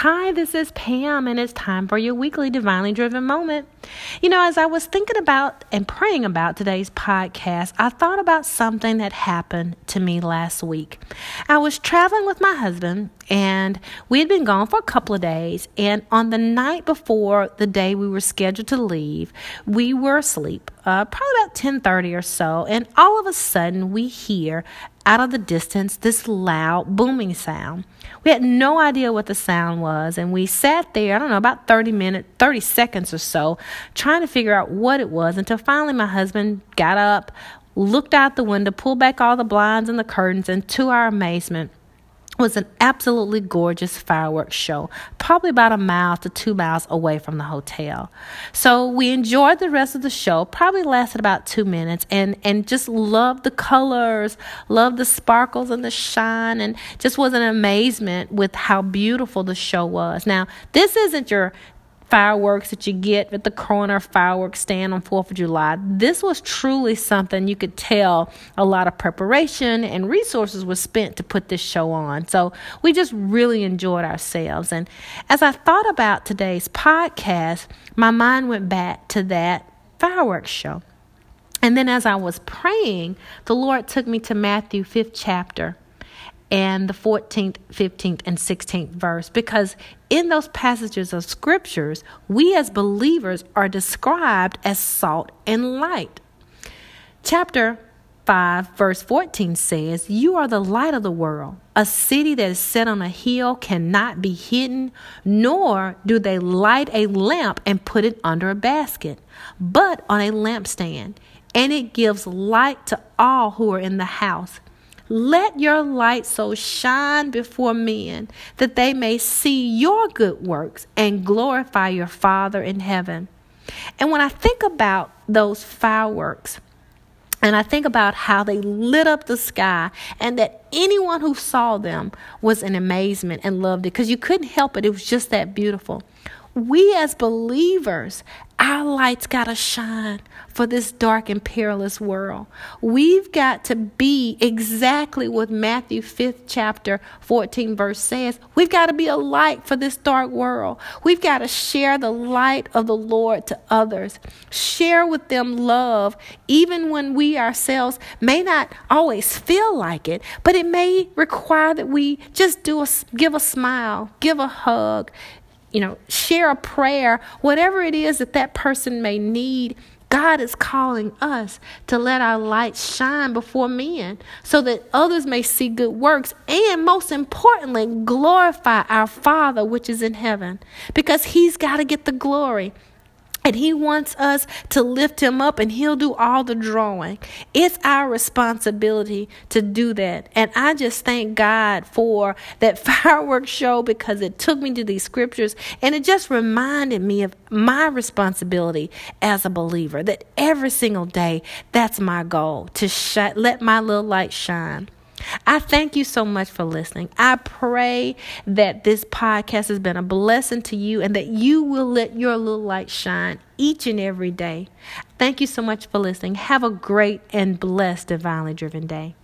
Hi, this is Pam, and it's time for your weekly Divinely Driven Moment. You know, as I was thinking about and praying about today's podcast, I thought about something that happened to me last week. I was traveling with my husband, and we had been gone for a couple of days, and on the night before the day we were scheduled to leave, we were asleep, probably about 10:30 or so, and all of a sudden we hear out of the distance this loud booming sound. We had no idea what the sound was, and we sat there, I don't know, about 30 seconds or so, trying to figure out what it was, until finally my husband got up, looked out the window, pulled back all the blinds and the curtains, and to our amazement, was an absolutely gorgeous fireworks show, probably about a mile to 2 miles away from the hotel. So we enjoyed the rest of the show, probably lasted about 2 minutes, and just loved the colors, loved the sparkles and the shine, and just was in amazement with how beautiful the show was. Now, this isn't your fireworks that you get at the corner fireworks stand on 4th of July. This was truly something you could tell a lot of preparation and resources were spent to put this show on. So we just really enjoyed ourselves. And as I thought about today's podcast, my mind went back to that fireworks show. And then as I was praying, the Lord took me to Matthew 5th chapter. And the 14th, 15th, and 16th verse, because in those passages of scriptures, we as believers are described as salt and light. Chapter 5, verse 14 says, "You are the light of the world. A city that is set on a hill cannot be hidden, nor do they light a lamp and put it under a basket, but on a lampstand, and it gives light to all who are in the house. Let your light so shine before men that they may see your good works and glorify your Father in heaven." And when I think about those fireworks, and I think about how they lit up the sky, and that anyone who saw them was in amazement and loved it, because you couldn't help it. It was just that beautiful. We as believers, our light's got to shine for this dark and perilous world. We've got to be exactly what Matthew 5th chapter 14 verse says. We've got to be a light for this dark world. We've got to share the light of the Lord to others. Share with them love, even when we ourselves may not always feel like it, but it may require that we just give a smile, give a hug, share a prayer, whatever it is that person may need. God is calling us to let our light shine before men so that others may see good works and, most importantly, glorify our Father which is in heaven, because he's got to get the glory. And he wants us to lift him up, and he'll do all the drawing. It's our responsibility to do that. And I just thank God for that fireworks show, because it took me to these scriptures, and it just reminded me of my responsibility as a believer, that every single day, that's my goal, to let my little light shine. I thank you so much for listening. I pray that this podcast has been a blessing to you, and that you will let your little light shine each and every day. Thank you so much for listening. Have a great and blessed Divinely Driven day.